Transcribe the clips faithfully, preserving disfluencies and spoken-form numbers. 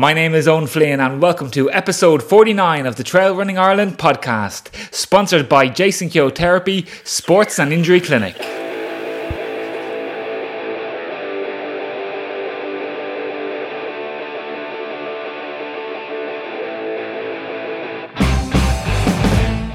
My name is Owen Flynn and welcome to episode forty-nine of the Trail Running Ireland podcast, sponsored by Jason Kehoe Therapy, Sports and Injury Clinic.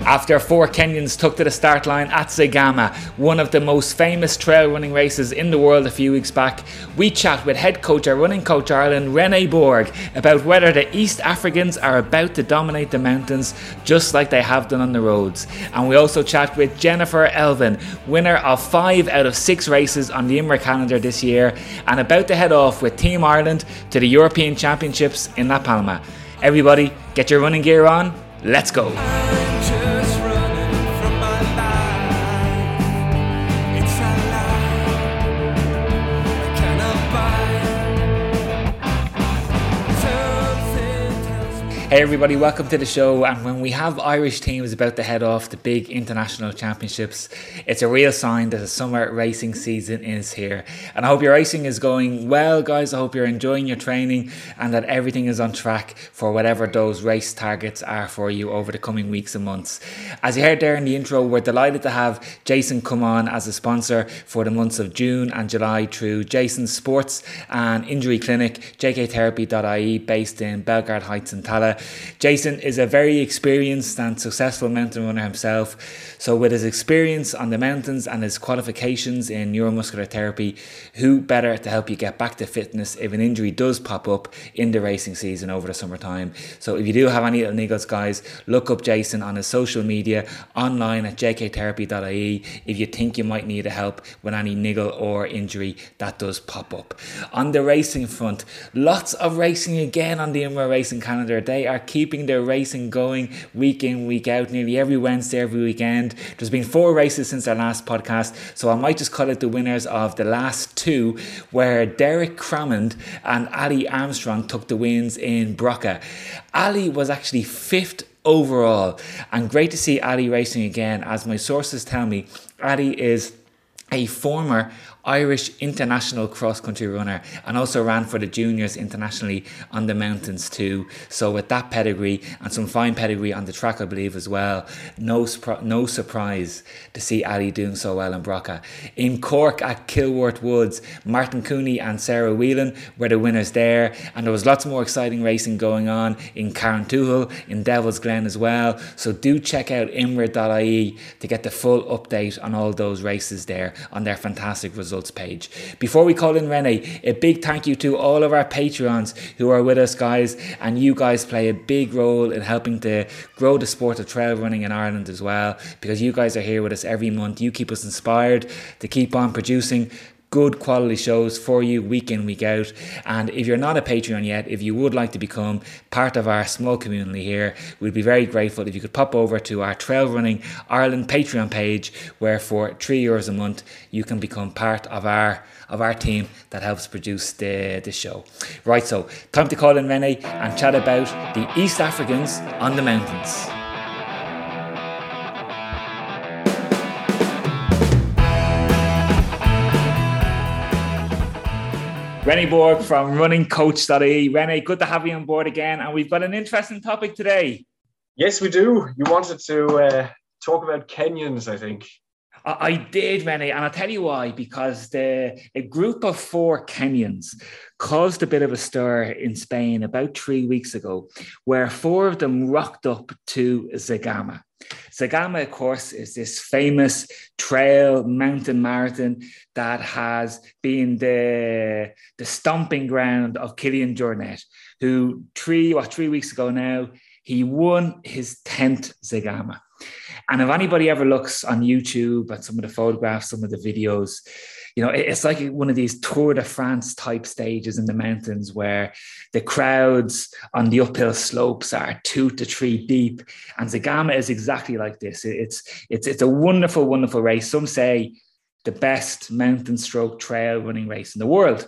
After four Kenyans took to the start line at Zegama, one of the most famous trail running races in the world a few weeks back, we chat with head coach at Running Coach Ireland, Rene Borg, about whether the East Africans are about to dominate the mountains just like they have done on the roads. And we also chat with Jennifer Elvin, winner of five out of six races on the Imra calendar this year, and about to head off with Team Ireland to the European Championships in La Palma. Everybody, get your running gear on. Let's go. Hey everybody, welcome to the show. And when we have Irish teams about to head off the big international championships, it's a real sign that the summer racing season is here. And I hope your racing is going well, guys. I hope you're enjoying your training and that everything is on track for whatever those race targets are for you over the coming weeks and months. As you heard there in the intro, we're delighted to have Jason come on as a sponsor for the months of June and July through Jason's Sports and Injury Clinic, j k therapy dot i e, based in Belgard Heights and Tallaght. Jason is a very experienced and successful mountain runner himself, so with his experience on the mountains and his qualifications in neuromuscular therapy, who better to help you get back to fitness if an injury does pop up in the racing season over the summertime? So if you do have any little niggles, guys, look up Jason on his social media, online at j k therapy dot i e, if you think you might need a help with any niggle or injury that does pop up. On the racing front, lots of racing again on the Imra racing calendar. They are Are keeping their racing going week in, week out, nearly every Wednesday, every weekend. There's been four races since our last podcast, so I might just call it the winners of the last two, where Derek Cramond and Ali Armstrong took the wins in Brocca. Ali was actually fifth overall, and great to see Ali racing again. As my sources tell me, Ali is a former Irish international cross-country runner and also ran for the juniors internationally on the mountains too. So with that pedigree and some fine pedigree on the track, I believe as well, no no surprise to see Ali doing so well in Brocca. In Cork at Kilworth Woods, Martin Cooney and Sarah Whelan were the winners there, and there was lots more exciting racing going on in Carrauntoohil, in Devil's Glen as well. So do check out Inver dot i e to get the full update on all those races there on their fantastic results page. Before we call in Rene, a big thank you to all of our Patreons who are with us, guys, and you guys play a big role in helping to grow the sport of trail running in Ireland as well, because you guys are here with us every month. You keep us inspired to keep on producing good quality shows for you week in, week out. And if you're not a Patreon yet, if you would like to become part of our small community here, we'd be very grateful if you could pop over to our Trail Running Ireland Patreon page, where for three euros a month you can become part of our of our team that helps produce the, the show. Right, so time to call in Rene and chat about the East Africans on the mountains. Rene Borg from running coach dot i e. Rene, good to have you on board again, and we've got an interesting topic today. Yes, we do. You wanted to uh, talk about Kenyans, I think. I, I did, Rene, and I'll tell you why, because the a group of four Kenyans caused a bit of a stir in Spain about three weeks ago, where four of them rocked up to Zegama. Zegama, of course, is this famous trail mountain marathon that has been the, the stomping ground of Kilian Jornet, who three or three weeks ago now, he won his tenth Zegama. And if anybody ever looks on YouTube at some of the photographs, some of the videos, you know, it's like one of these Tour de France type stages in the mountains where the crowds on the uphill slopes are two to three deep. And Zegama is exactly like this. It's it's it's a wonderful, wonderful race. Some say the best mountain stroke trail running race in the world.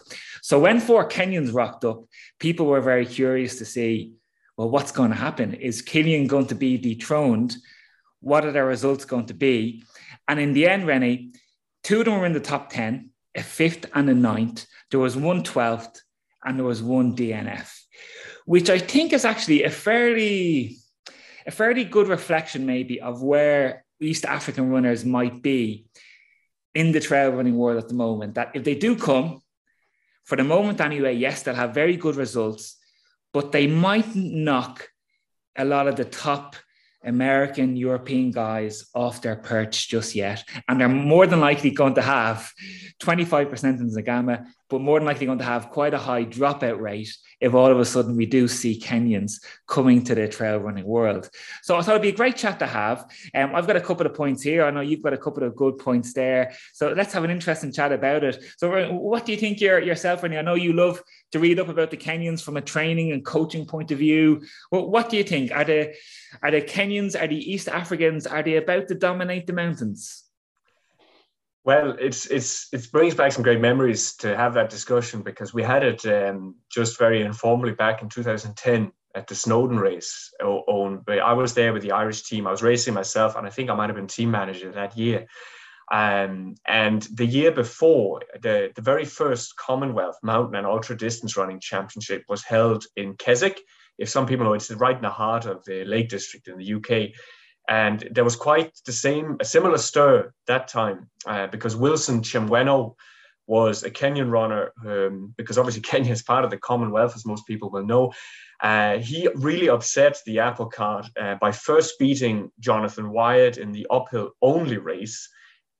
So when four Kenyans rocked up, people were very curious to see, well, what's going to happen? Is Kilian going to be dethroned? What are their results going to be? And in the end, Rene, two of them were in the top ten, a fifth and a ninth. There was one twelfth and there was one D N F, which I think is actually a fairly, a fairly good reflection maybe of where East African runners might be in the trail running world at the moment, that if they do come, for the moment anyway, yes, they'll have very good results, but they mightn't knock a lot of the top American, European guys off their perch just yet. And they're more than likely going to have twenty-five percent in Zegama, but more than likely going to have quite a high dropout rate if all of a sudden we do see Kenyans coming to the trail running world. So I thought it'd be a great chat to have. Um, I've got a couple of points here. I know you've got a couple of good points there. So let's have an interesting chat about it. So what do you think you're, yourself, Rene? I know you love to read up about the Kenyans from a training and coaching point of view. Well, what do you think? Are the, are the Kenyans, are the East Africans, are they about to dominate the mountains? Well, it's it's it brings back some great memories to have that discussion, because we had it um, just very informally back in two thousand ten at the Snowdon race. Owen, I was there with the Irish team. I was racing myself, and I think I might have been team manager that year. Um, and the year before, the, the very first Commonwealth Mountain and Ultra Distance Running Championship was held in Keswick. If some people know, it's right in the heart of the Lake District in the U K. And there was quite the same, a similar stir that time, uh, because Wilson Chimweno was a Kenyan runner, um, because obviously Kenya is part of the Commonwealth, as most people will know. Uh, he really upset the apple cart uh, by first beating Jonathan Wyatt in the uphill only race,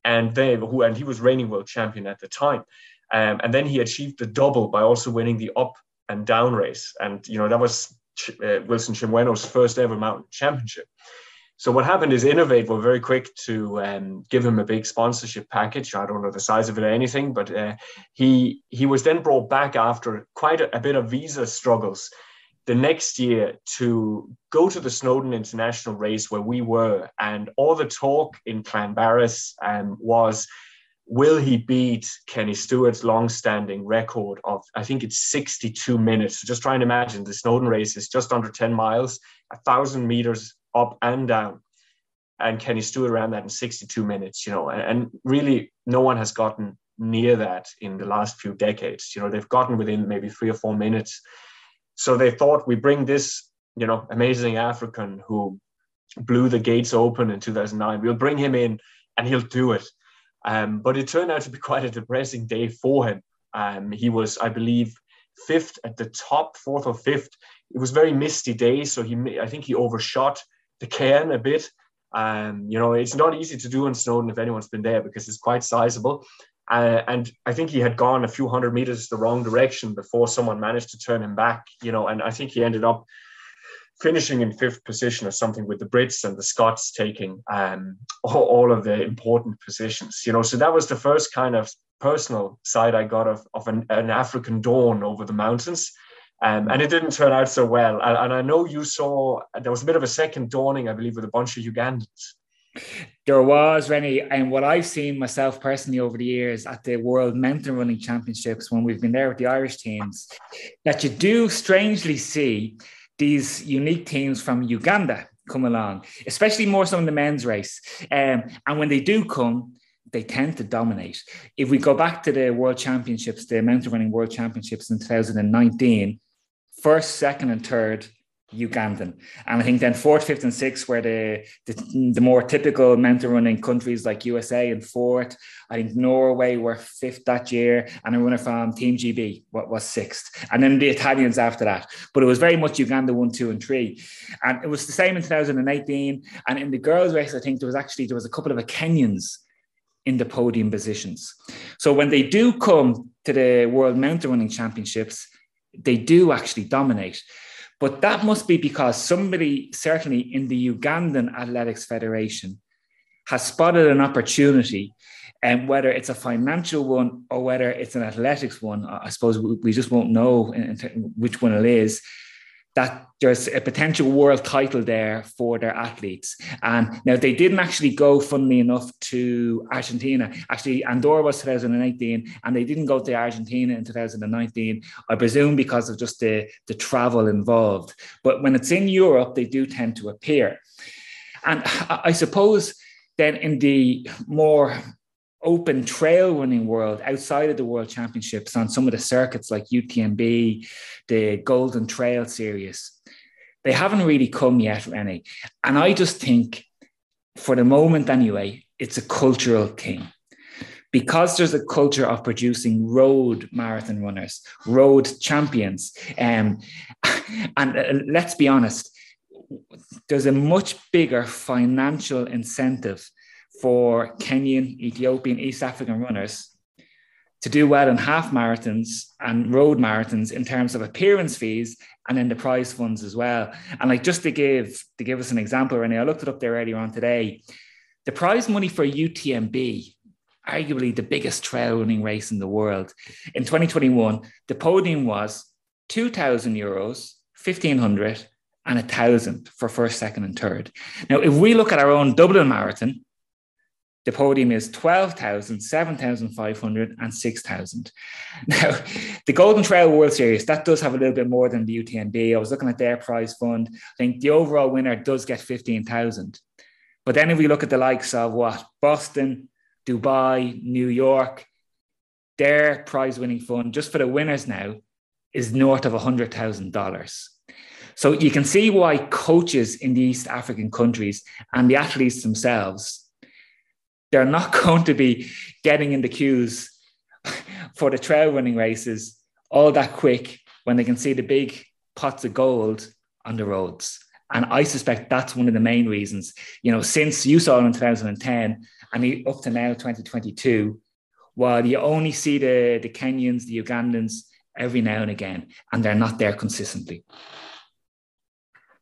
and they, who, and he was reigning world champion at the time. Um, and then he achieved the double by also winning the up and down race. And, you know, that was uh, Wilson Chimweno's first ever mountain championship. So what happened is Innovate were very quick to um, give him a big sponsorship package. I don't know the size of it or anything, but uh, he he was then brought back after quite a, a bit of visa struggles the next year to go to the Snowdon International race where we were. And all the talk in Clanbarris um, was, will he beat Kenny Stewart's long-standing record of, I think it's sixty-two minutes. So just try and imagine the Snowdon race is just under ten miles, one thousand meters up and down, and Kenny Stewart ran that in sixty-two minutes, you know, and, and really no one has gotten near that in the last few decades. You know, they've gotten within maybe three or four minutes. So they thought, we bring this, you know, amazing African who blew the gates open in two thousand nine, we'll bring him in and he'll do it. Um, but it turned out to be quite a depressing day for him. Um, he was, I believe, fifth at the top, fourth or fifth. It was a very misty day, so he, I think he overshot the cairn a bit. Um, you know, it's not easy to do in Snowdon if anyone's been there, because it's quite sizable. Uh, and I think he had gone a few hundred meters the wrong direction before someone managed to turn him back, you know, and I think he ended up finishing in fifth position or something, with the Brits and the Scots taking um, all, all of the important positions, you know. So that was the first kind of personal side I got of, of an, an African dawn over the mountains. Um, and it didn't turn out so well. And, and I know you saw, there was a bit of a second dawning, I believe, with a bunch of Ugandans. There was, Rene, and what I've seen myself personally over the years at the World Mountain Running Championships, when we've been there with the Irish teams, that you do strangely see these unique teams from Uganda come along, especially more so in the men's race. Um, and when they do come, they tend to dominate. If we go back to the World Championships, the Mountain Running World Championships in two thousand nineteen, first, second, and third, Ugandan. And I think then fourth, fifth, and sixth were the, the, the more typical mountain running countries, like U S A and fourth. I think Norway were fifth that year, and a runner from Team G B was sixth. And then the Italians after that. But it was very much Uganda one, two, and three. And it was the same in two thousand eighteen. And in the girls' race, I think there was actually, there was a couple of Kenyans in the podium positions. So when they do come to the World Mountain Running Championships, they do actually dominate. But that must be because somebody, certainly in the Ugandan Athletics Federation, has spotted an opportunity, and whether it's a financial one or whether it's an athletics one, I suppose we just won't know which one it is, that there's a potential world title there for their athletes. And now, they didn't actually go, funnily enough, to Argentina. Actually, Andorra was two thousand eighteen, and they didn't go to Argentina in two thousand nineteen, I presume because of just the, the travel involved. But when it's in Europe, they do tend to appear. And I suppose then in the more open trail running world outside of the World Championships on some of the circuits like U T M B, the Golden Trail Series. They haven't really come yet, Rene. And I just think, for the moment anyway, it's a cultural thing. Because there's a culture of producing road marathon runners, road champions. Um, and uh, let's be honest, there's a much bigger financial incentive for Kenyan, Ethiopian, East African runners to do well in half marathons and road marathons in terms of appearance fees and then the prize funds as well. And like just to give to give us an example, Rene, I looked it up there earlier on today. The prize money for U T M B, arguably the biggest trail running race in the world, in twenty twenty-one, the podium was two thousand euros, fifteen hundred and one thousand for first, second and third. Now, if we look at our own Dublin Marathon, the podium is twelve thousand, seven thousand five hundred and six thousand. Now, the Golden Trail World Series, that does have a little bit more than the U T M B. I was looking at their prize fund. I think the overall winner does get fifteen thousand. But then if we look at the likes of what? Boston, Dubai, New York, their prize winning fund just for the winners now is north of one hundred thousand dollars. So you can see why coaches in the East African countries and the athletes themselves, they're not going to be getting in the queues for the trail running races all that quick when they can see the big pots of gold on the roads. And I suspect that's one of the main reasons, you know, since you saw it in two thousand ten and up to now, twenty twenty-two, while you only see the, the Kenyans, the Ugandans every now and again, and they're not there consistently.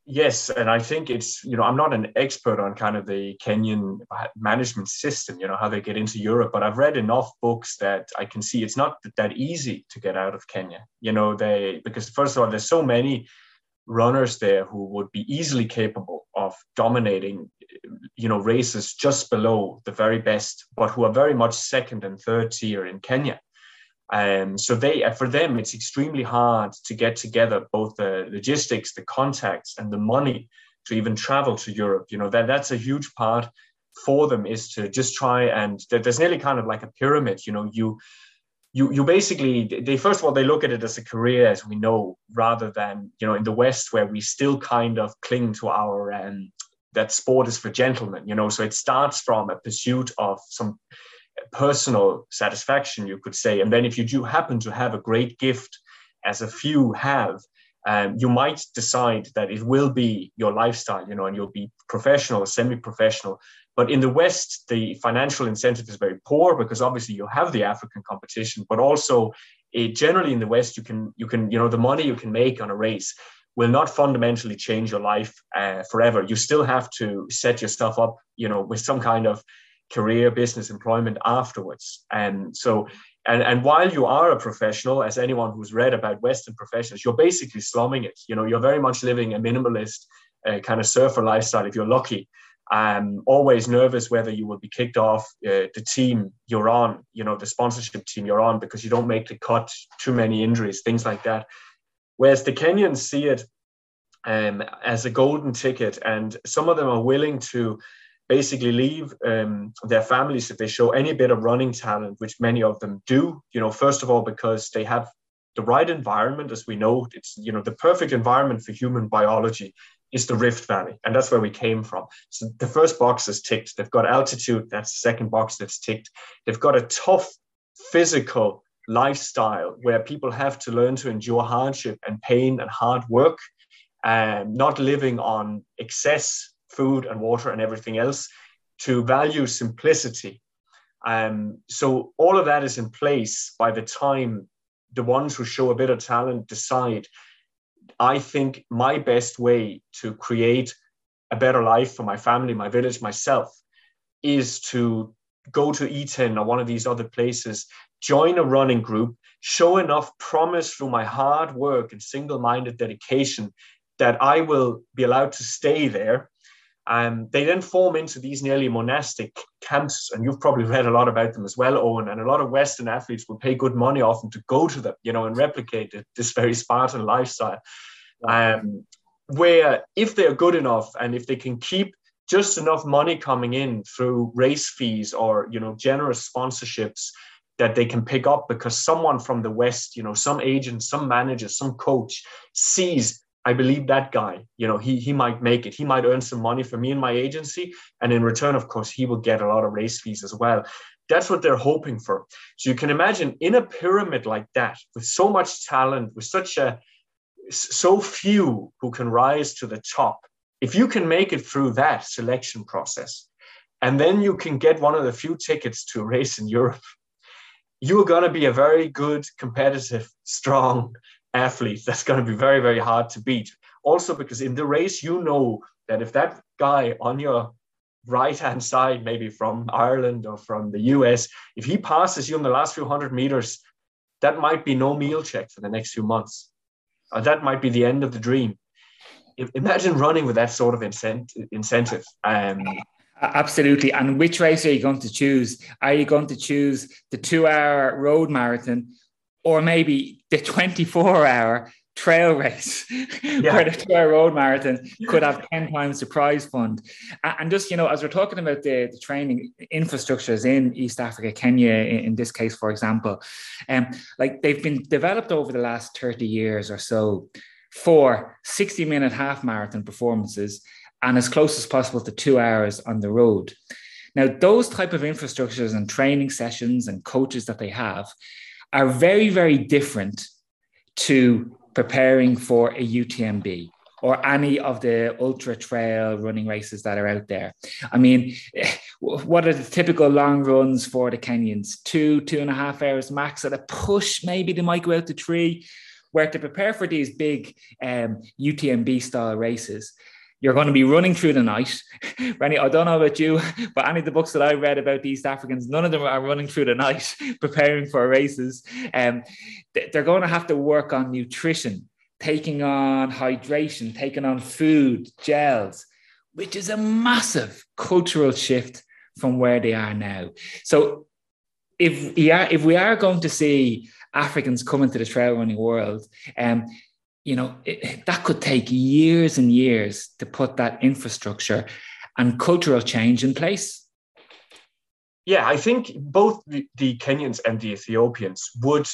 Yes, and I think it's, you know, I'm not an expert on kind of the Kenyan management system, you know, how they get into Europe, but I've read enough books that I can see it's not that easy to get out of Kenya. You know, they, because first of all, there's so many runners there who would be easily capable of dominating, you know, races just below the very best, but who are very much second and third tier in Kenya. Um, so they, for them, it's extremely hard to get together both the logistics, the contacts, and the money to even travel to Europe. You know, that that's a huge part for them, is to just try and there's nearly kind of like a pyramid. You know, you you you basically they first of all they look at it as a career, as we know, rather than, you know, in the West where we still kind of cling to our um, that sport is for gentlemen. You know, so it starts from a pursuit of some personal satisfaction, you could say, and then if you do happen to have a great gift, as a few have, um, you might decide that it will be your lifestyle, you know, and you'll be professional, semi-professional. But in the West, the financial incentive is very poor, because obviously you have the African competition, but also it, generally in the West, you can, you can, you know, the money you can make on a race will not fundamentally change your life uh, forever. You still have to set yourself up, you know, with some kind of career, business, employment afterwards. And so, and, and while you are a professional, as anyone who's read about Western professionals, you're basically slumming it. You know, you're very much living a minimalist uh, kind of surfer lifestyle if you're lucky. Um, always nervous whether you will be kicked off uh, the team you're on, you know, the sponsorship team you're on, because you don't make the cut, too many injuries, things like that. Whereas the Kenyans see it um, as a golden ticket, and some of them are willing to basically leave um, their families if they show any bit of running talent, which many of them do, you know, first of all, because they have the right environment. As we know, it's, you know, the perfect environment for human biology is the Rift Valley. And that's where we came from. So the first box is ticked. They've got altitude. That's the second box that's ticked. They've got a tough physical lifestyle where people have to learn to endure hardship and pain and hard work, and not living on excess food and water and everything else, to value simplicity. Um, so all of that is in place by the time the ones who show a bit of talent decide, I think my best way to create a better life for my family, my village, myself, is to go to Eton or one of these other places, join a running group, show enough promise through my hard work and single-minded dedication that I will be allowed to stay there. Um, they then form into these nearly monastic camps, and you've probably read a lot about them as well, Owen, and a lot of Western athletes will pay good money often to go to them, you know, and replicate it, this very Spartan lifestyle, um, where if they are good enough and if they can keep just enough money coming in through race fees or, you know, generous sponsorships that they can pick up because someone from the West, you know, some agent, some manager, some coach sees, I believe that guy, you know, he, he might make it. He might earn some money for me and my agency. And in return, of course, he will get a lot of race fees as well. That's what they're hoping for. So you can imagine in a pyramid like that, with so much talent, with such a, so few who can rise to the top, if you can make it through that selection process, and then you can get one of the few tickets to a race in Europe, you are going to be a very good, competitive, strong athlete that's going to be very, very hard to beat. Also, because in the race, you know that if that guy on your right-hand side, maybe from Ireland or from the U S, if he passes you in the last few hundred meters, that might be no meal check for the next few months. Or that might be the end of the dream. Imagine running with that sort of incentive. Um, Absolutely. And which race are you going to choose? Are you going to choose the two-hour road marathon or maybe the twenty-four-hour trail race, yeah. where the two-hour road marathon could have ten times the prize fund? And just, you know, as we're talking about the, the training infrastructures in East Africa, Kenya, in, in this case, for example, um, like they've been developed over the last thirty years or so for sixty-minute half-marathon performances and as close as possible to two hours on the road. Now, those type of infrastructures and training sessions and coaches that they have are very, very different to preparing for a U T M B or any of the ultra trail running races that are out there. I mean, what are the typical long runs for the Kenyans? Two, two and a half hours max at a push. Maybe they might go out to three, where to prepare for these big um, U T M B style races, you're going to be running through the night. Rene, I don't know about you, but any of the books that I read about the East Africans, none of them are running through the night preparing for races. Um, they're going to have to work on nutrition, taking on hydration, taking on food, gels, which is a massive cultural shift from where they are now. So if, yeah, if we are going to see Africans coming to the trail running world, um, you know, it, that could take years and years to put that infrastructure and cultural change in place. Yeah, I think both the, the Kenyans and the Ethiopians would,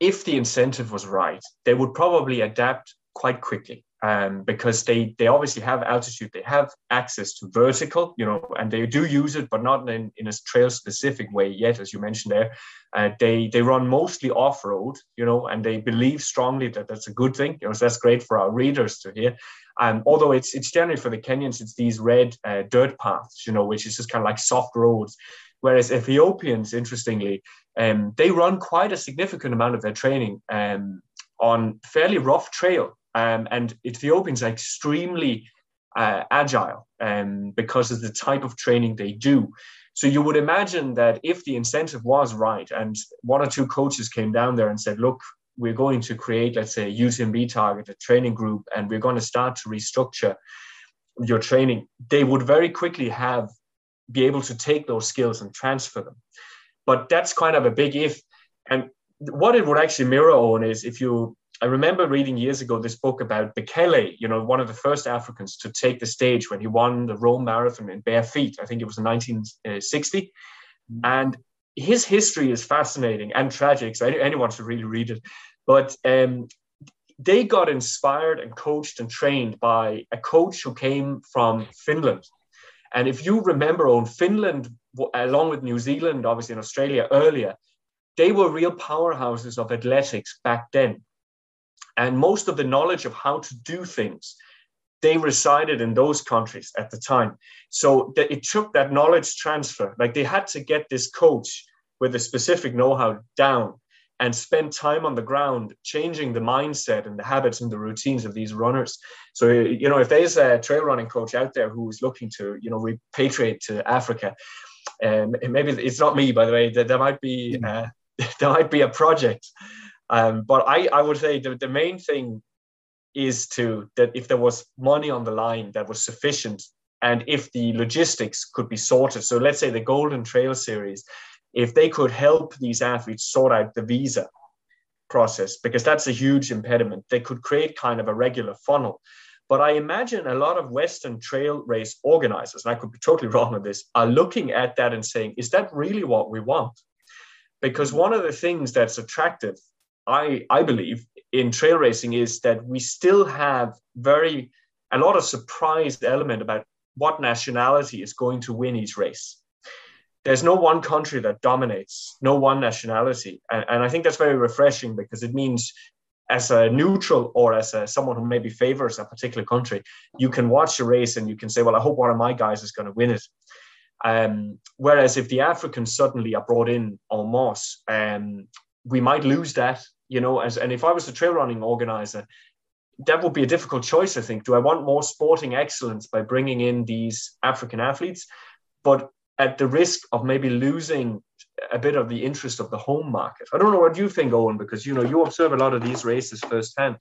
if the incentive was right, they would probably adapt quite quickly um, because they, they obviously have altitude, they have access to vertical, you know, and they do use it, but not in, in a trail-specific way yet, as you mentioned there. Uh, they they run mostly off-road, you know, and they believe strongly that that's a good thing. You know, so that's great for our readers to hear. Um, although it's it's generally for the Kenyans, it's these red uh, dirt paths, you know, which is just kind of like soft roads. Whereas Ethiopians, interestingly, um, they run quite a significant amount of their training um, on fairly rough trail. Um, and Ethiopians are extremely uh, agile um, because of the type of training they do. So you would imagine that if the incentive was right and one or two coaches came down there and said, look, we're going to create, let's say, a U T M B target, a training group, and we're going to start to restructure your training, they would very quickly have be able to take those skills and transfer them. But that's kind of a big if. And what it would actually mirror on is if you, I remember reading years ago this book about Bekele, you know, one of the first Africans to take the stage when he won the Rome Marathon in bare feet. I think it was in nineteen sixty. Mm-hmm. And his history is fascinating and tragic, so anyone should really read it. But um, they got inspired and coached and trained by a coach who came from Finland. And if you remember, on Finland, along with New Zealand, obviously in Australia earlier, they were real powerhouses of athletics back then. And most of the knowledge of how to do things, they resided in those countries at the time. So that it took that knowledge transfer. Like they had to get this coach with a specific know-how down and spend time on the ground, changing the mindset and the habits and the routines of these runners. So, you know, if there's a trail running coach out there who is looking to, you know, repatriate to Africa, and um, maybe it's not me, by the way, that there might be, uh, there might be a project. Um, but I, I would say the, the main thing is to that if there was money on the line that was sufficient and if the logistics could be sorted. So let's say the Golden Trail Series, if they could help these athletes sort out the visa process, because that's a huge impediment, they could create kind of a regular funnel But I imagine a lot of Western trail race organizers, and I could be totally wrong on this, are looking at that and saying, is that really what we want? Because one of the things that's attractive, I, I believe, in trail racing is that we still have very a lot of surprise element about what nationality is going to win each race. There's no one country that dominates, no one nationality. And, and I think that's very refreshing, because it means as a neutral or as a, someone who maybe favors a particular country, you can watch a race and you can say, well, I hope one of my guys is going to win it. Um, whereas if the Africans suddenly are brought in en masse, um, we might lose that, you know, as, and if I was a trail running organizer, that would be a difficult choice, I think. Do I want more sporting excellence by bringing in these African athletes, but at the risk of maybe losing a bit of the interest of the home market? I don't know what you think, Owen, because, you know, you observe a lot of these races firsthand.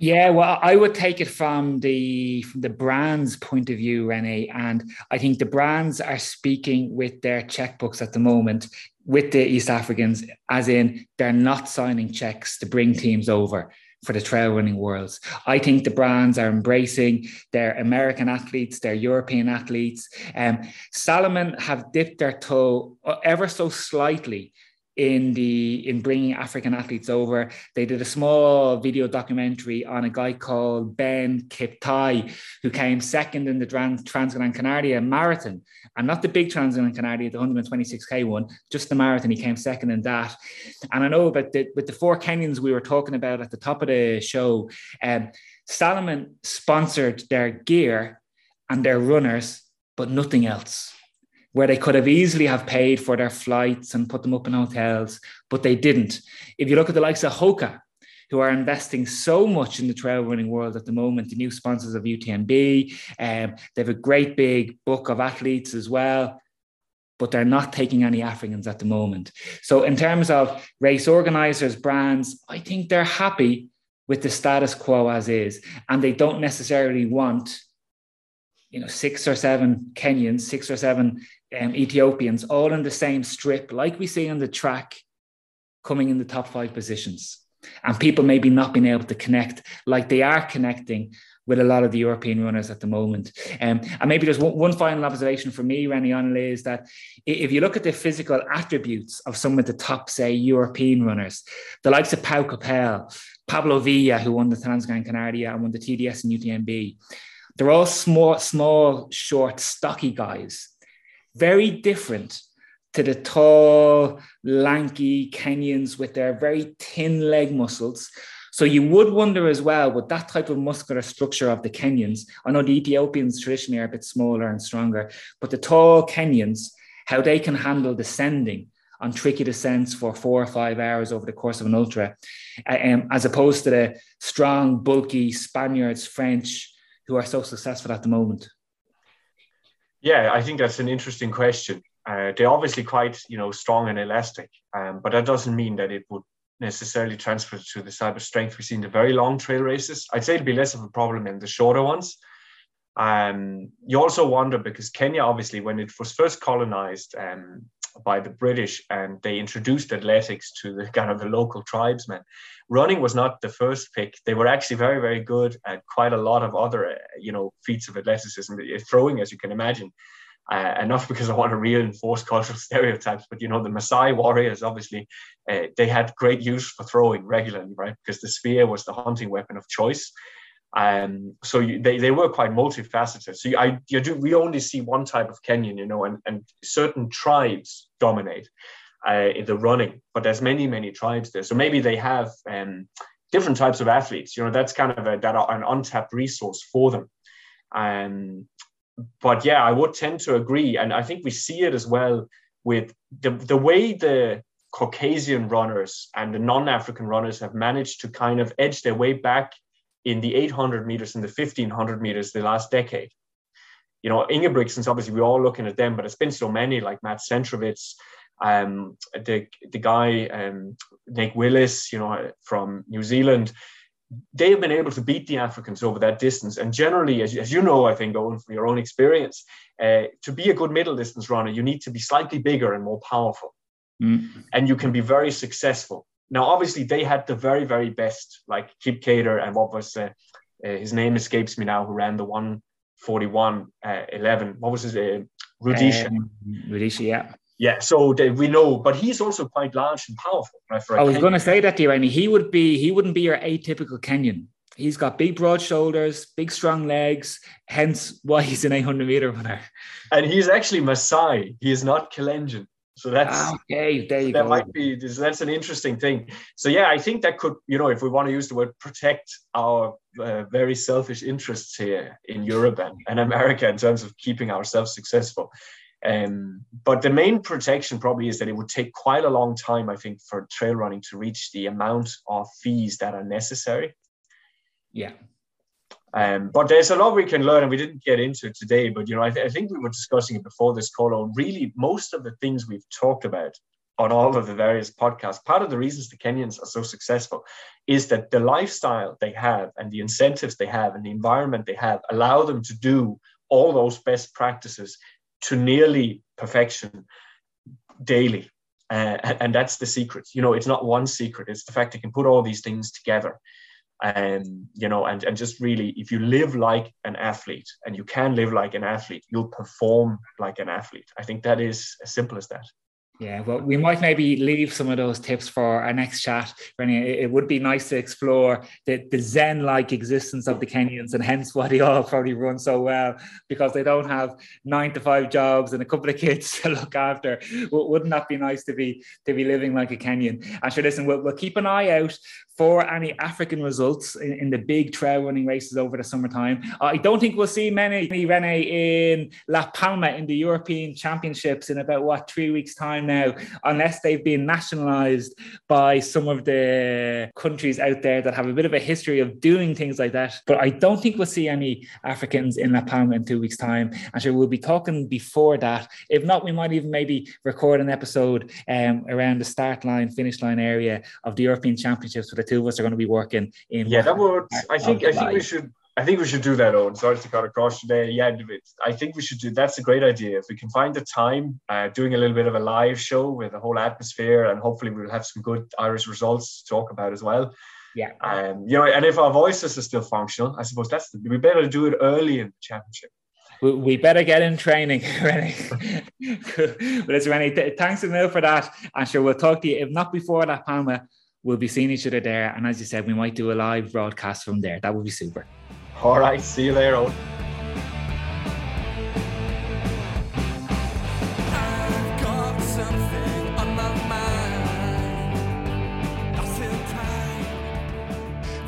Yeah, well, I would take it from the from the brand's point of view, Rene, and I think the brands are speaking with their checkbooks at the moment with the East Africans, as in they're not signing checks to bring teams over for the trail running worlds. I think the brands are embracing their American athletes, their European athletes. Um, Salomon have dipped their toe ever so slightly in the in bringing African athletes over. They did a small video documentary on a guy called Ben Kiptai, who came second in the Transgrancanaria marathon, and not the big Transgrancanaria, the one twenty-six k one, just the marathon. He came second in that. And I know about the, with the four Kenyans we were talking about at the top of the show, um, Salomon sponsored their gear and their runners, but nothing else, where they could have easily have paid for their flights and put them up in hotels, but they didn't. If you look at the likes of Hoka, who are investing so much in the trail running world at the moment, the new sponsors of U T M B, um, they have a great big book of athletes as well, but they're not taking any Africans at the moment. So in terms of race organizers, brands, I think they're happy with the status quo as is, and they don't necessarily want, you know, six or seven Kenyans, six or seven um, Ethiopians, all in the same strip, like we see on the track, coming in the top five positions. And people maybe not being able to connect like they are connecting with a lot of the European runners at the moment. Um, and maybe there's one, one final observation for me, Rene, on is that if you look at the physical attributes of some of the top, say, European runners, the likes of Pau Capel, Pablo Villa, who won the Transgrancanaria and won the T D S and U T M B, they're all small, small, short, stocky guys, very different to the tall, lanky Kenyans with their very thin leg muscles. So you would wonder as well, with that type of muscular structure of the Kenyans, I know the Ethiopians traditionally are a bit smaller and stronger, but the tall Kenyans, how they can handle descending on tricky descents for four or five hours over the course of an ultra, um, as opposed to the strong, bulky Spaniards, French, who are so successful at the moment? Yeah, I think that's an interesting question. Uh, they're obviously quite, you know, strong and elastic, um, but that doesn't mean that it would necessarily transfer to the type of strength we see in the very long trail races. I'd say it'd be less of a problem in the shorter ones. Um, you also wonder, because Kenya, obviously, when it was first colonized um, by the British and they introduced athletics to the kind of the local tribesmen, running was not the first pick. They were actually very, very good at quite a lot of other, uh, you know, feats of athleticism, throwing, as you can imagine. Uh, and not because I want to reinforce cultural stereotypes, but, you know, the Maasai warriors, obviously, uh, they had great use for throwing regularly, right? Because the spear was the hunting weapon of choice. Um, so you, they, they were quite multifaceted. So you, I, you do, we only see one type of Kenyan, you know, and, and certain tribes dominate uh, in the running, but there's many, many tribes there. So maybe they have um, different types of athletes, you know, that's kind of a, that are an untapped resource for them. Um, but yeah, I would tend to agree. And I think we see it as well with the, the way the Caucasian runners and the non-African runners have managed to kind of edge their way back in the eight hundred meters and the fifteen hundred meters the last decade. You know, Ingebrigtsen's, obviously, we're all looking at them, but it's been so many, like Matt Centrovitz, um, the, the guy, um, Nick Willis, you know, from New Zealand. They have been able to beat the Africans over that distance. And generally, as, as you know, I think, Owen, from your own experience, uh, to be a good middle distance runner, you need to be slightly bigger and more powerful. Mm-hmm. And you can be very successful. Now, obviously, they had the very, very best, like Kip Cater and what was uh, Uh, his name escapes me now, who ran the one forty-one uh, eleven. What was his name? Rudisha. Um, Rudisha, yeah. Yeah, so they, we know, but he's also quite large and powerful. Right, for I was going to say that to you, Amy. He would be, he wouldn't be your atypical Kenyan. He's got big, broad shoulders, big, strong legs, hence why he's an eight hundred meter winner. And he's actually Maasai. He is not Kalenjin. So that's okay. There you that go. Might be that's an interesting thing. So yeah, I think that could, you know, if we want to use the word, protect our uh, very selfish interests here in Europe and, and America in terms of keeping ourselves successful. Um, but the main protection probably is that it would take quite a long time, I think, for trail running to reach the amount of fees that are necessary. Yeah. Um, but there's a lot we can learn, and we didn't get into it today, but, you know, I, th- I think we were discussing it before this call on really most of the things we've talked about on all of the various podcasts. Part of the reasons the Kenyans are so successful is that the lifestyle they have and the incentives they have and the environment they have allow them to do all those best practices to nearly perfection daily. Uh, and, and that's the secret. You know, it's not one secret. It's the fact they can put all these things together. And, you know, and, and just really, if you live like an athlete, and you can live like an athlete, you'll perform like an athlete. I think that is as simple as that. Yeah, well, we might maybe leave some of those tips for our next chat. Rene, it would be nice to explore the, the zen-like existence of the Kenyans, and hence why they all probably run so well, because they don't have nine to five jobs and a couple of kids to look after. Wouldn't that be nice to be to be living like a Kenyan? And sure, listen, we'll, we'll keep an eye out for any African results in, in the big trail running races over the summertime. I don't think we'll see many, Rene, in La Palma in the European Championships in about, what, three weeks' time now, unless they've been nationalized by some of the countries out there that have a bit of a history of doing things like that. But I don't think we'll see any Africans in La Palma in two weeks' time. And sure, we'll be talking before that. If not, we might even maybe record an episode um, around the start line, finish line area of the European Championships, where the two of us are going to be working in. Yeah, that would. I think. I think we should. I think we should do that, Owen. Sorry to cut across today. Yeah, I think we should do, that's a great idea. If we can find the time, uh, doing a little bit of a live show with a whole atmosphere, and hopefully we'll have some good Irish results to talk about as well. Yeah. Um, you know, and if our voices are still functional, I suppose that's, the, we better do it early in the championship. We better get in training, Rene. Cool. But it's Rene, th- thanks a million for that. And sure, we'll talk to you, if not before La Palma, we'll be seeing each other there. And as you said, we might do a live broadcast from there. That would be super. All right, see you later, Owen.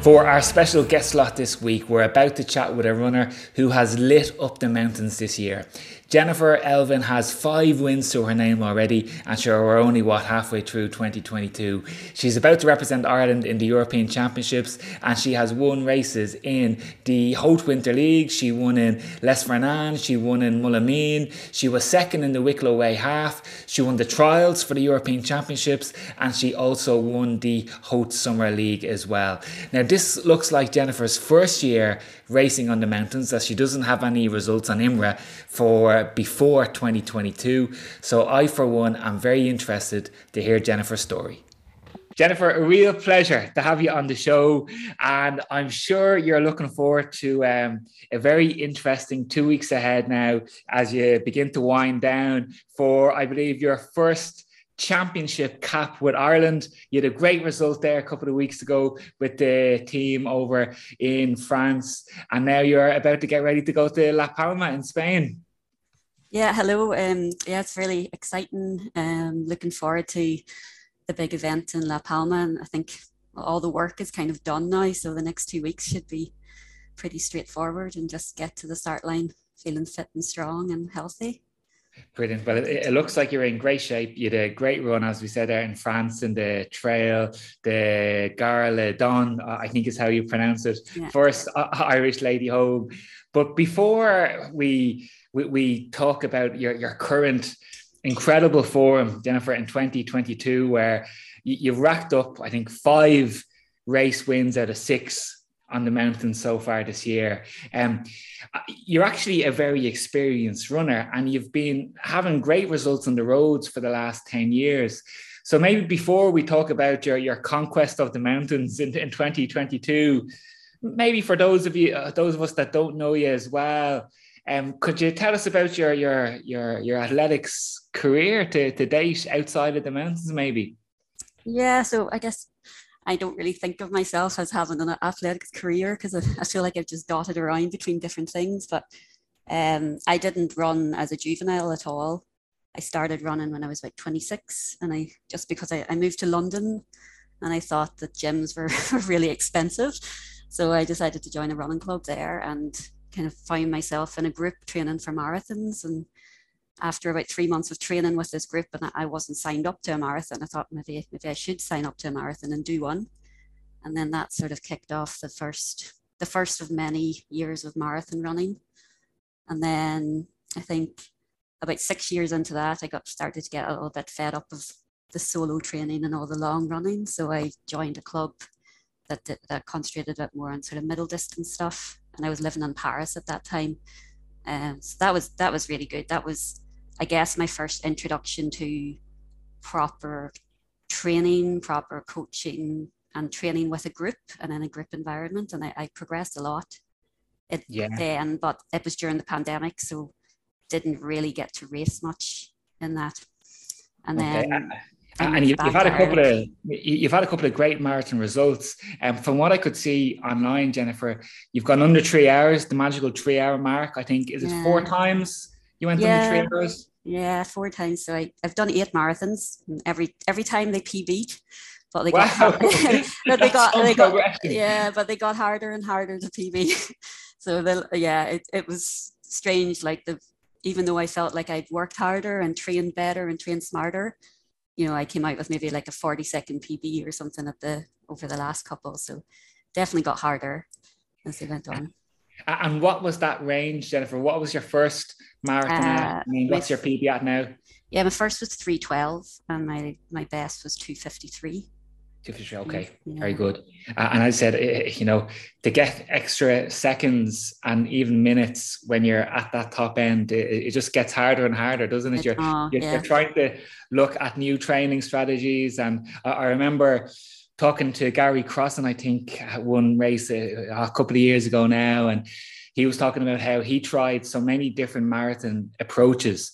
For our special guest slot this week, we're about to chat with a runner who has lit up the mountains this year. Jennifer Elvin has five wins to her name already, and sure, we're only, what, halfway through twenty twenty-two. She's about to represent Ireland in the European Championships, and she has won races in the Haute Winter League. She won in Les Fernand, she won in Mullameen, she was second in the Wicklow Way Half, she won the trials for the European Championships, and she also won the Haute Summer League as well. Now, this looks like Jennifer's first year racing on the mountains, as she doesn't have any results on Imra for before twenty twenty-two. So I, for one, am very interested to hear Jennifer's story. Jennifer, a real pleasure to have you on the show. And I'm sure you're looking forward to um, a very interesting two weeks ahead now, as you begin to wind down for, I believe, your first championship cap with Ireland. You had a great result there a couple of weeks ago with the team over in France. And now you're about to get ready to go to La Palma in Spain. Yeah, hello. Um, yeah, it's really exciting. Um, looking forward to the big event in La Palma. And I think all the work is kind of done now. So the next two weeks should be pretty straightforward, and just get to the start line feeling fit and strong and healthy. Brilliant. Well, it, it looks like you're in great shape. You had a great run, as we said, there in France, in the trail, the Gare Le Don, I think is how you pronounce it. Yeah. First uh, Irish lady home. But before we we, we talk about your, your current incredible form, Jennifer, in twenty twenty-two, where you, you've racked up, I think, five race wins out of six on the mountain so far this year. Um, you're actually a very experienced runner, and you've been having great results on the roads for the last ten years. So maybe before we talk about your, your conquest of the mountains in, in twenty twenty-two, maybe for those of you, uh, those of us that don't know you as well, um, could you tell us about your your your your athletics career to, to date outside of the mountains, maybe? Yeah, so I guess I don't really think of myself as having an athletics career because I, I feel like I've just dotted around between different things. But um, I didn't run as a juvenile at all. I started running when I was about twenty-six, and I just because I, I moved to London and I thought that gyms were really expensive. So I decided to join a running club there and kind of found myself in a group training for marathons. And after about three months of training with this group, and I wasn't signed up to a marathon, I thought maybe, maybe I should sign up to a marathon and do one. And then that sort of kicked off the first, the first of many years of marathon running. And then I think about six years into that, I got started to get a little bit fed up of the solo training and all the long running. So I joined a club that, that, that concentrated a bit more on sort of middle distance stuff. And I was living in Paris at that time. Um, so that was, that was really good. That was, I guess, my first introduction to proper training, proper coaching and training with a group and in a group environment. And I, I progressed a lot it, yeah. then, but it was during the pandemic. So didn't really get to race much in that. And okay. then... And you've, you've had a couple of you've had a couple of great marathon results. And um, from what I could see online, Jennifer, you've gone under three hours, the magical three-hour mark. I think is it yeah. four times you went yeah. under three hours? Yeah, four times. So I, I've done eight marathons. Every every time they P B'd, but they got, wow. but they got, they got yeah, but they got harder and harder to P B. So the, yeah, it it was strange. Like the even though I felt like I'd worked harder and trained better and trained smarter, you know, I came out with maybe like a forty second P B or something at the over the last couple. So definitely got harder as they went on. And what was that range, Jennifer? What was your first marathon? Uh, I mean, what's my, your P B at now? Yeah, my first was three twelve and my, my best was two fifty-three. Okay, yeah. Very good. Uh, and I said, uh, you know, to get extra seconds and even minutes when you're at that top end, it, it just gets harder and harder, doesn't it? You're, oh, you're, yeah. you're trying to look at new training strategies. And uh, I remember talking to Gary Crossan, I think, at one race a, a couple of years ago now, and he was talking about how he tried so many different marathon approaches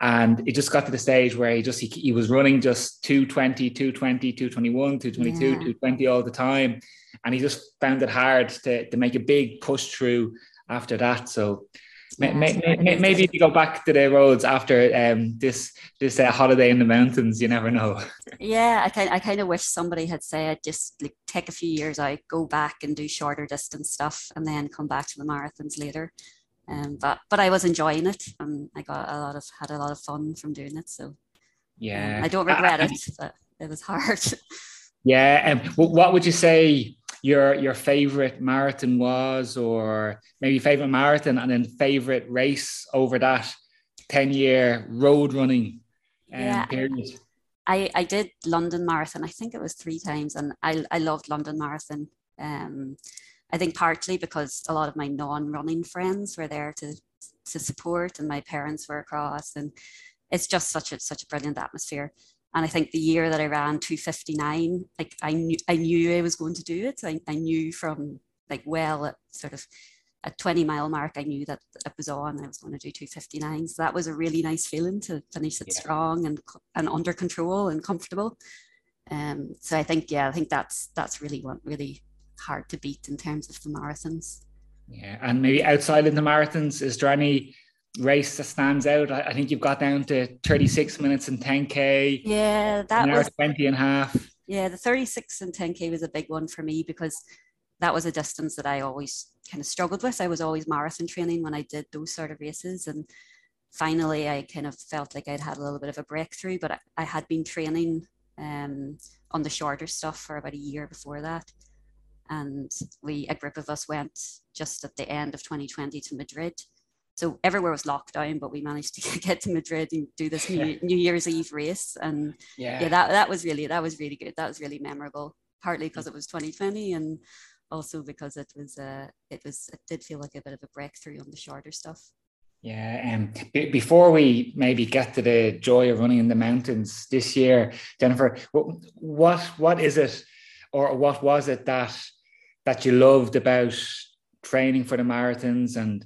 and it just got to the stage where he just, he, he was running just two twenty, two twenty, two twenty-one, two twenty-two, yeah. two twenty all the time. And he just found it hard to, to make a big push through after that. So yeah, ma- ma- ma- maybe if you go back to the roads after um, this, this uh, holiday in the mountains, you never know. Yeah. I kind I kind of wish somebody had said, just like take a few years out, go back and do shorter distance stuff and then come back to the marathons later. Um, but, but I was enjoying it and I got a lot of, had a lot of fun from doing it. So yeah, um, I don't regret I, I, it, but it was hard. Yeah. And um, what would you say your your favorite marathon was, or maybe favorite marathon and then favorite race over that ten year road running um, yeah, period? I, I did London Marathon. I think it was three times and I, I loved London Marathon. Um, I think partly because a lot of my non-running friends were there to to support and my parents were across, and it's just such a such a brilliant atmosphere. And I think the year that I ran two fifty-nine, like I knew I knew I was going to do it. I, I knew from like, well, at sort of a twenty mile mark, I knew that it was on and I was going to do two fifty-nine. So that was a really nice feeling to finish it yeah. strong and and under control and comfortable. Um, so I think, yeah, I think that's that's really one really hard to beat in terms of the marathons. Yeah, and maybe outside of the marathons, is there any race that stands out? I think you've got down to thirty-six minutes and ten K. Yeah, that was twenty and a half. Yeah, the thirty-six and ten K was a big one for me because that was a distance that I always kind of struggled with. I was always marathon training when I did those sort of races, and finally I kind of felt like I'd had a little bit of a breakthrough, but I, I had been training um, on the shorter stuff for about a year before that. And we, a group of us went just at the end of twenty twenty to Madrid. So everywhere was locked down, but we managed to get to Madrid and do this New, yeah. New Year's Eve race. And yeah, yeah that, that was really, that was really good. That was really memorable, partly because it was twenty twenty and also because it was, uh, it was, it did feel like a bit of a breakthrough on the shorter stuff. Yeah. And um, b- before we maybe get to the joy of running in the mountains this year, Jennifer, what, what, what is it, or what was it that that you loved about training for the marathons and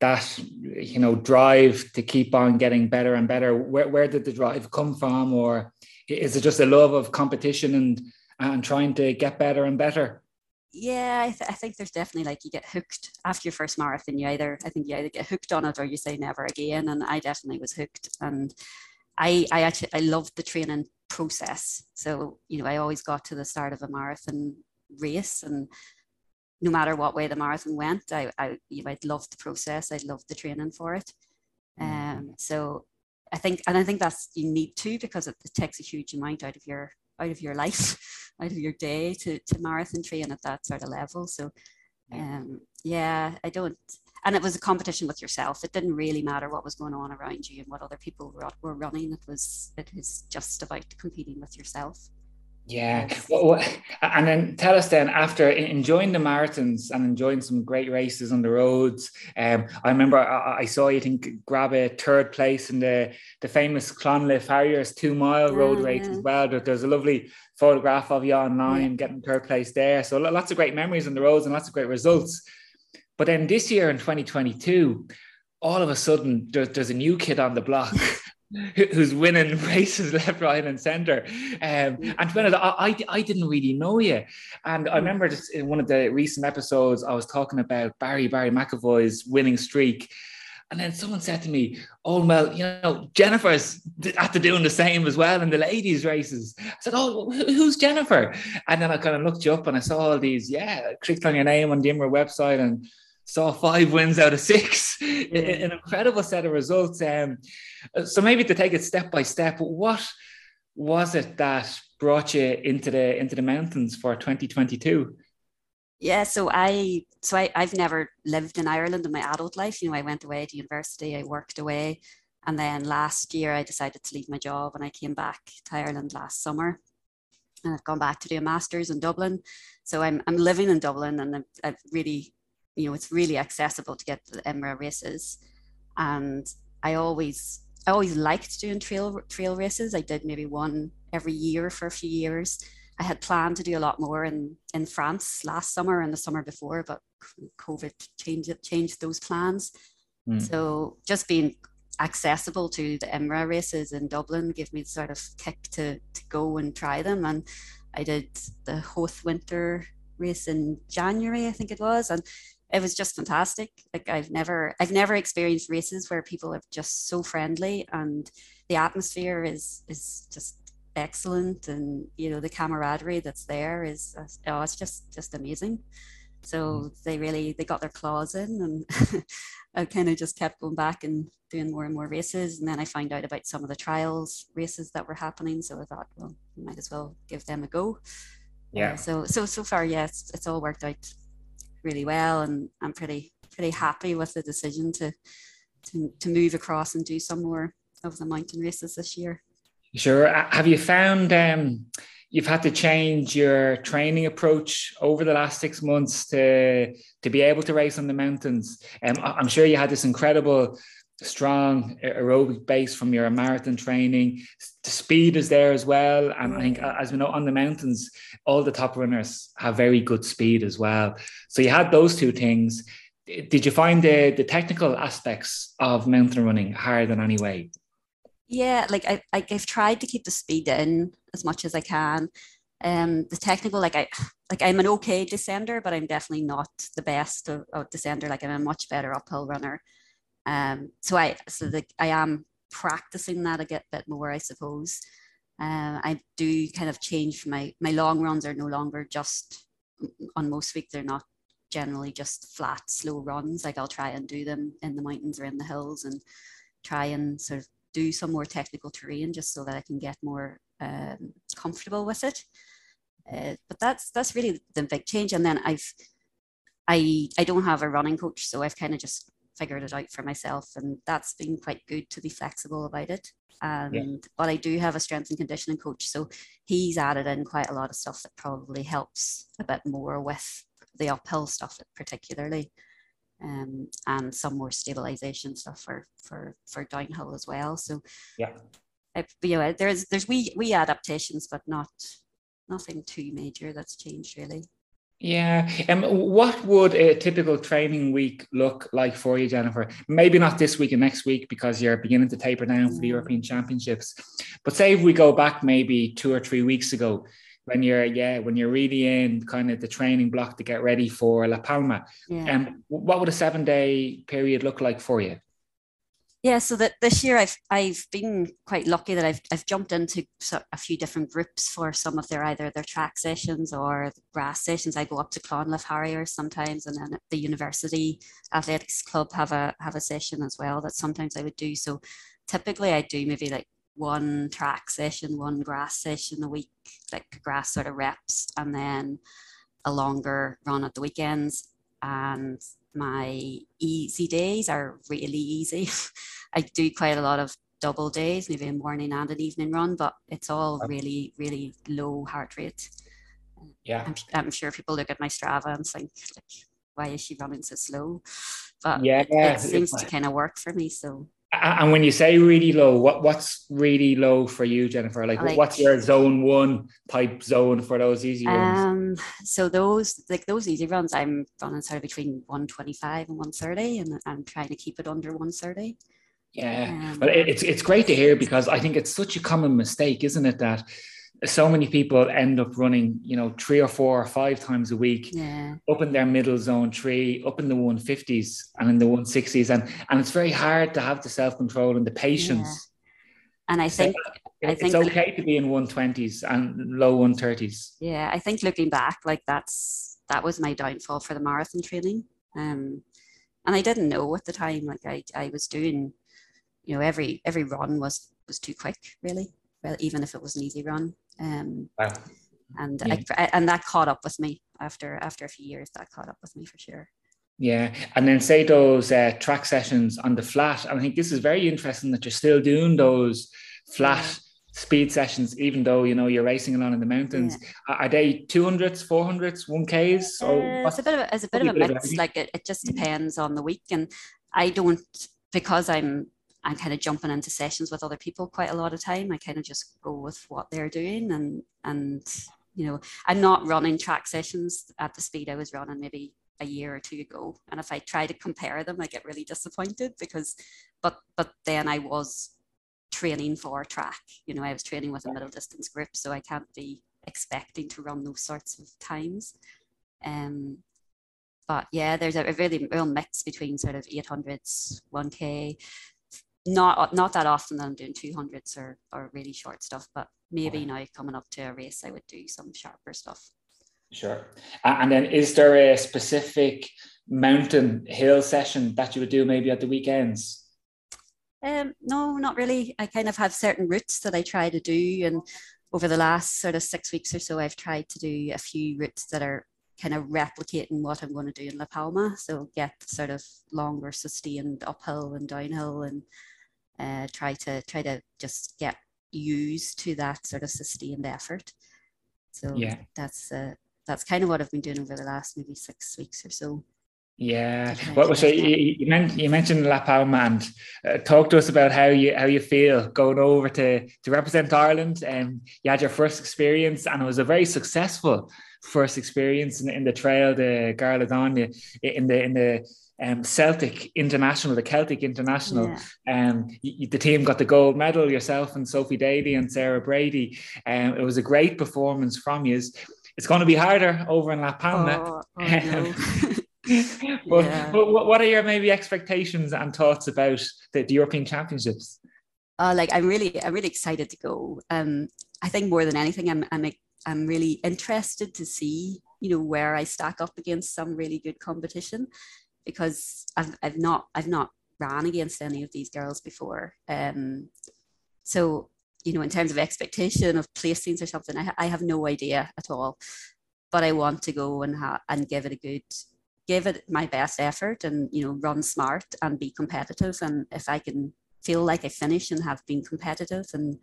that, you know, drive to keep on getting better and better? Where, where did the drive come from? Or is it just a love of competition and, and trying to get better and better? Yeah, I, th- I think there's definitely, like, you get hooked after your first marathon. You either, I think you either get hooked on it or you say never again. And I definitely was hooked. And I, I actually, I loved the training process. So, you know, I always got to the start of a marathon race, and no matter what way the marathon went, I, I, you know, I'd loved the process. I'd loved the training for it. Um, so I think, and I think that's, you need to, because it, it takes a huge amount out of your, out of your life, out of your day to, to marathon train at that sort of level. So, um, yeah, I don't, and it was a competition with yourself. It didn't really matter what was going on around you and what other people were, were running. It was, it was just about competing with yourself. Yeah. And then tell us then, after enjoying the marathons and enjoying some great races on the roads, um, I remember I, I saw you think grab a third place in the, the famous Clonliffe Harriers two mile road oh, race yeah. as well. There's a lovely photograph of you online yeah. getting third place there. So lots of great memories on the roads and lots of great results. But then this year in twenty twenty-two, all of a sudden there, there's a new kid on the block. Who's winning races left, right, and centre? Um, and to be honest, I, I didn't really know you. And I remember just in one of the recent episodes, I was talking about Barry Barry McAvoy's winning streak, and then someone said to me, "Oh well, you know, Jennifer's after doing the same as well in the ladies' races." I said, "Oh, who's Jennifer?" And then I kind of looked you up and I saw all these. Yeah, clicked on your name on the Imra website and saw five wins out of six, yeah. an incredible set of results. Um, so maybe to take it step by step, what was it that brought you into the into the mountains for twenty twenty-two? Yeah, so I so I, I've never lived in Ireland in my adult life. You know, I went away to university, I worked away, and then last year I decided to leave my job and I came back to Ireland last summer. And I've gone back to do a master's in Dublin. So I'm I'm living in Dublin, and I've, I've really, you know, it's really accessible to get to the Imra races. And I always, I always liked doing trail trail races. I did maybe one every year for a few years. I had planned to do a lot more in, in France last summer and the summer before, but COVID changed changed those plans. Mm. So just being accessible to the Imra races in Dublin gave me the sort of kick to, to go and try them. And I did the Hoth winter race in January, I think it was. And it was just fantastic. Like I've never, I've never experienced races where people are just so friendly, and the atmosphere is is just excellent, and you know the camaraderie that's there is, oh, it's just just amazing. So they really they got their claws in, and I kind of just kept going back and doing more and more races. And then I found out about some of the trials races that were happening. So I thought, well, I might as well give them a go. Yeah. Uh, so so so far, yes, it's, it's all worked out really well, and I'm pretty pretty happy with the decision to, to to move across and do some more of the mountain races this year. Sure. Have you found um you've had to change your training approach over the last six months to to be able to race on the mountains? Um, I'm sure you had this incredible strong aerobic base from your marathon training. The speed is there as well, and I think, as we know, on the mountains all the top runners have very good speed as well. So you had those two things. Did you find the the technical aspects of mountain running harder in any way? Yeah, like I, I I've tried to keep the speed in as much as I can. Um, the technical, like I, like I'm an okay descender, but I'm definitely not the best of, of descender. Like I'm a much better uphill runner. Um, so I, so the, I am practicing that a bit more, I suppose. Um, I do kind of change my, my long runs are no longer just on most weeks. They're not generally just flat, slow runs. Like I'll try and do them in the mountains or in the hills, and try and sort of do some more technical terrain just so that I can get more, um, comfortable with it. Uh, but that's, that's really the big change. And then I've, I, I don't have a running coach, so I've kind of just figured it out for myself, and that's been quite good to be flexible about it. And yeah. But I do have a strength and conditioning coach, so he's added in quite a lot of stuff that probably helps a bit more with the uphill stuff particularly, um, and some more stabilization stuff for for for downhill as well. So yeah, I, you know, there's there's wee wee adaptations, but not nothing too major that's changed really. Yeah. Um, what would a typical training week look like for you, Jennifer? Maybe not this week and next week because you're beginning to taper down for the European Championships. But say if we go back maybe two or three weeks ago, when you're, yeah, when you're really in kind of the training block to get ready for La Palma, yeah. um, what would a seven day period look like for you? Yeah, so that this year I've I've been quite lucky that I've I've jumped into a few different groups for some of their either their track sessions or the grass sessions. I go up to Clonliffe Harriers sometimes, and then the University Athletics Club have a have a session as well that sometimes I would do. So typically I do maybe like one track session, one grass session a week, like grass sort of reps, and then a longer run at the weekends. And my easy days are really easy. I do quite a lot of double days, maybe a morning and an evening run, but it's all really, really low heart rate. Yeah, I'm, I'm sure people look at my Strava and think, like, why is she running so slow? But yeah, it, it seems to kind of work for me. So, and when you say really low, what what's really low for you, Jennifer? Like, like what's your zone one type zone for those easy runs? Um, so those like those easy runs, I'm running sort of between one twenty-five and one thirty, and I'm trying to keep it under one thirty. Yeah, um, well, it's it's great to hear, because I think it's such a common mistake, isn't it, that so many people end up running, you know, three or four or five times a week, yeah, up in their middle zone three, up in the one fifties and in the one sixties. And, and it's very hard to have the self-control and the patience. Yeah. And I think, so I think it's okay to be in one twenties and low one thirties. Yeah, I think looking back, like that's, that was my downfall for the marathon training. Um, and I didn't know at the time, like I, I was doing, you know, every, every run was, was too quick, really. Well, even if it was an easy run. Um, wow. And yeah. I, and that caught up with me after after a few years. That caught up with me for sure. Yeah, and then say those uh, track sessions on the flat. And I think this is very interesting that you're still doing those flat yeah. speed sessions, even though you know you're racing along in the mountains. Yeah. Are they two hundreds, four hundreds, one Ks? Or uh, it's a bit of a, it's a bit of a mix. Of like it, it just depends on the week. And I don't, because I'm. I'm kind of jumping into sessions with other people quite a lot of time. I kind of just go with what they're doing, and and you know, I'm not running track sessions at the speed I was running maybe a year or two ago. And if I try to compare them, I get really disappointed because, but but then I was training for track. You know, I was training with a middle distance group, so I can't be expecting to run those sorts of times. Um, but yeah, there's a really real mix between sort of eight hundreds, one K. Not not that often that I'm doing two hundreds or, or really short stuff, but maybe now coming up to a race, I would do some sharper stuff. Sure. And then is there a specific mountain hill session that you would do maybe at the weekends? Um, no, not really. I kind of have certain routes that I try to do. And over the last sort of six weeks or so, I've tried to do a few routes that are kind of replicating what I'm going to do in La Palma. So get sort of longer sustained uphill and downhill, and uh, try to try to just get used to that sort of sustained effort. So yeah, that's uh, that's kind of what I've been doing over the last maybe six weeks or so. Yeah. What was it? You mentioned you mentioned La Palma, and uh, talk to us about how you how you feel going over to to represent Ireland. And um, you had your first experience, and it was a very successful first experience in, in the trail, the Garladon, in the in the um, Celtic International, the Celtic International. Yeah. Um, you, the team got the gold medal. Yourself and Sophie Daly and Sarah Brady. Um, it was a great performance from you. It's going to be harder over in La Palma. Oh, oh no. But, yeah. But what are your maybe expectations and thoughts about the, the European Championships? Uh, like I'm really, I'm really excited to go. Um, I think more than anything, I'm, I'm, I'm really interested to see, you know, where I stack up against some really good competition, because I've, I've not, I've not ran against any of these girls before. Um, so you know, in terms of expectation of placings or something, I, I have no idea at all. But I want to go and ha- and give it a good. give it my best effort, and you know, run smart and be competitive. And if I can feel like I finish and have been competitive and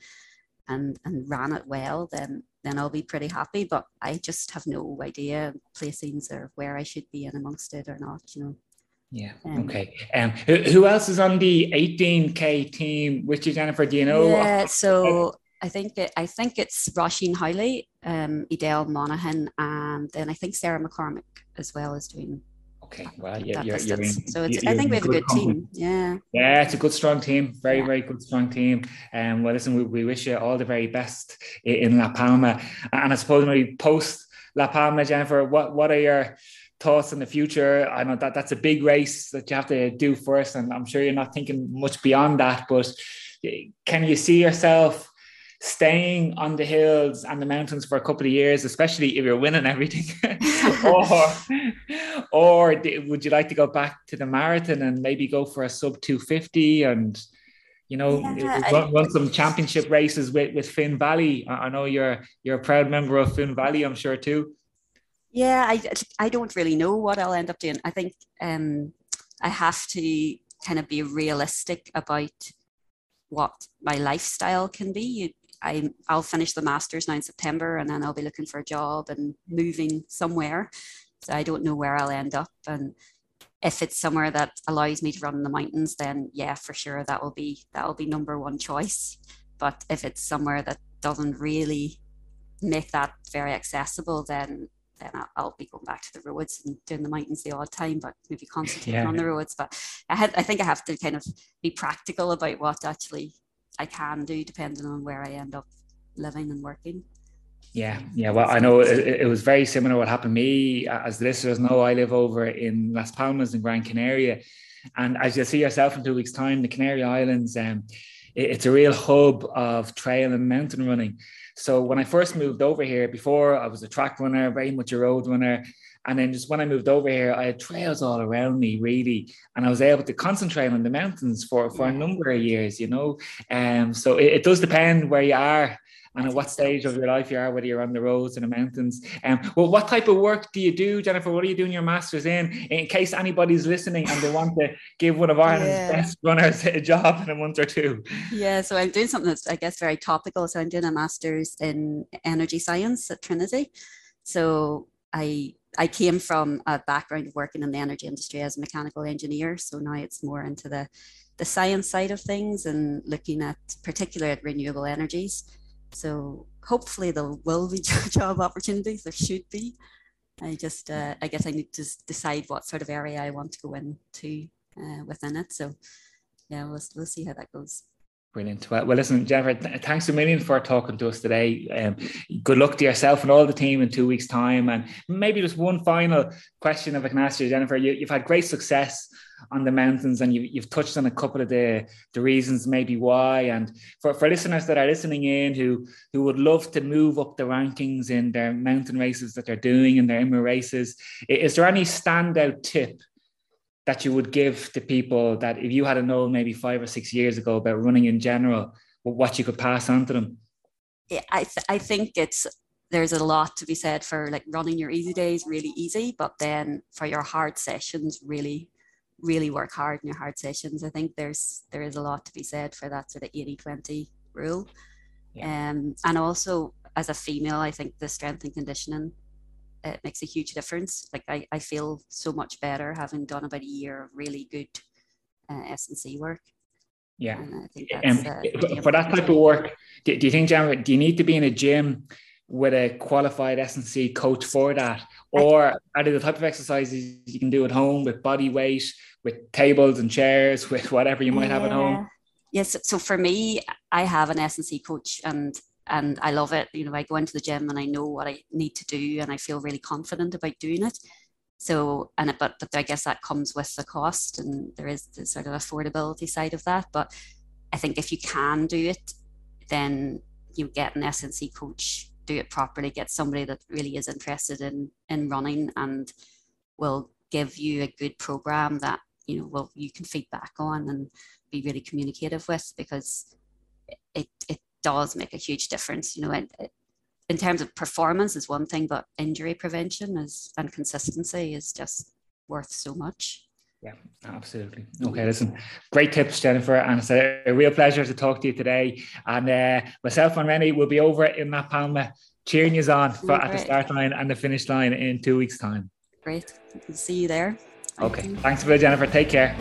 and and ran it well, then then I'll be pretty happy. But I just have no idea placings or where I should be in amongst it or not, you know. Yeah. Um, okay. Um, who, who else is on the eighteen K team with you, Jennifer? Do you know? Yeah. So I think it, I think it's Roisin Howley, um, Edel Monaghan, and then I think Sarah McCormick as well is doing. Okay, well, yeah, you're, you're in, so it's, you're I think we have a good company. team. Yeah, yeah, it's a good, strong team. Very, yeah. very good, strong team. And um, well, listen, we, we wish you all the very best in La Palma. And I suppose maybe post La Palma, Jennifer, what what are your thoughts on the future? I know that that's a big race that you have to do first, and I'm sure you're not thinking much beyond that. But can you see yourself staying on the hills and the mountains for a couple of years, especially if you're winning everything? or or would you like to go back to the marathon and maybe go for a sub two fifty and, you know, yeah, run, I, run some championship races with, with Finn Valley? I know you're you're a proud member of Finn Valley, I'm sure, too. Yeah, I, I don't really know what I'll end up doing. I think um, I have to kind of be realistic about what my lifestyle can be. You, I, I'll finish the master's now in September, and then I'll be looking for a job and moving somewhere. So I don't know where I'll end up. And if it's somewhere that allows me to run in the mountains, then yeah, for sure, that will be that will be number one choice. But if it's somewhere that doesn't really make that very accessible, then then I'll, I'll be going back to the roads and doing the mountains the odd time, but maybe concentrating yeah. on the roads. But I, had, I think I have to kind of be practical about what actually I can do, depending on where I end up living and working. Yeah, yeah. Well, I know it, it was very similar what happened to me. As the listeners know, I live over in Las Palmas in Gran Canaria. And as you'll see yourself in two weeks' time, the Canary Islands, um, it, it's a real hub of trail and mountain running. So when I first moved over here, before I was a track runner, very much a road runner. And then just when I moved over here, I had trails all around me, really. And I was able to concentrate on the mountains for, for a number of years, you know. Um, so it, it does depend where you are and at what stage of your life you are, whether you're on the roads and the mountains. Um, well, what type of work do you do, Jennifer? What are you doing your master's in? In case anybody's listening and they want to give one of Ireland's yeah. best runners a job in a month or two. Yeah, so I'm doing something that's, I guess, very topical. So I'm doing a master's in energy science at Trinity. So I I came from a background of working in the energy industry as a mechanical engineer. So now it's more into the, the science side of things and looking at particularly at renewable energies. So hopefully there will be job opportunities. There should be. I just, uh, I guess I need to decide what sort of area I want to go into uh, within it. So yeah, we'll, we'll see how that goes. Brilliant. Well, well, listen, Jennifer, th- thanks a million for talking to us today. Um, good luck to yourself and all the team in two weeks' time. And maybe just one final question if I can ask you, Jennifer. You, you've had great success on the mountains, and you, you've touched on a couple of the, the reasons maybe why. And for, for listeners that are listening in who, who would love to move up the rankings in their mountain races that they're doing and their I M R A races, is there any standout tip that you would give to people that if you had known maybe five or six years ago about running in general, what you could pass on to them? Yeah, I th- I think it's there's a lot to be said for like running your easy days really easy, but then for your hard sessions, really, really work hard in your hard sessions. I think there's there is a lot to be said for that sort of eighty twenty rule. Yeah. Um, and also as a female, I think the strength and conditioning, it makes a huge difference. Like I, I feel so much better having done about a year of really good uh, S and C work. Yeah. And I think that's, um, uh, really for that type of work, do, do you think, Jennifer, do you need to be in a gym with a qualified S and C coach for that? Or are there the type of exercises you can do at home with body weight, with tables and chairs, with whatever you might yeah. have at home? Yes. Yeah, so, so for me, I have an S and C coach and And I love it. You know, I go into the gym and I know what I need to do and I feel really confident about doing it. So, and but, but I guess that comes with the cost and there is the sort of affordability side of that. But I think if you can do it, then you get an S and C coach, do it properly, get somebody that really is interested in, in running and will give you a good program that, you know, well, you can feedback on and be really communicative with, because it, it, does make a huge difference, you know, and in terms of performance is one thing, but injury prevention is and consistency is just worth so much. Yeah, absolutely. Okay, listen, great tips, Jennifer, and it's a, a real pleasure to talk to you today. And uh, myself and Rene will be over in La Palma cheering you on for, at the start line and the finish line in two weeks' time. Great, see you there. Thank okay, you. Thanks for that, Jennifer. Take care.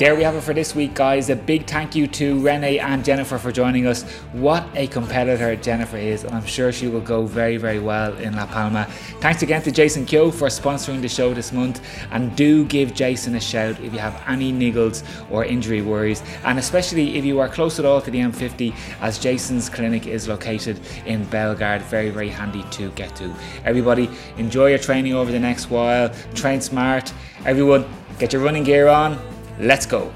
There we have it for this week, guys. A big thank you to Rene and Jennifer for joining us. What a competitor Jennifer is, and I'm sure she will go very, very well in La Palma. Thanks again to Jason Kehoe for sponsoring the show this month, and do give Jason a shout if you have any niggles or injury worries, and especially if you are close at all to the M fifty, as Jason's clinic is located in Belgard. Very, very handy to get to. Everybody, enjoy your training over the next while. Train smart. Everyone, get your running gear on. Let's go.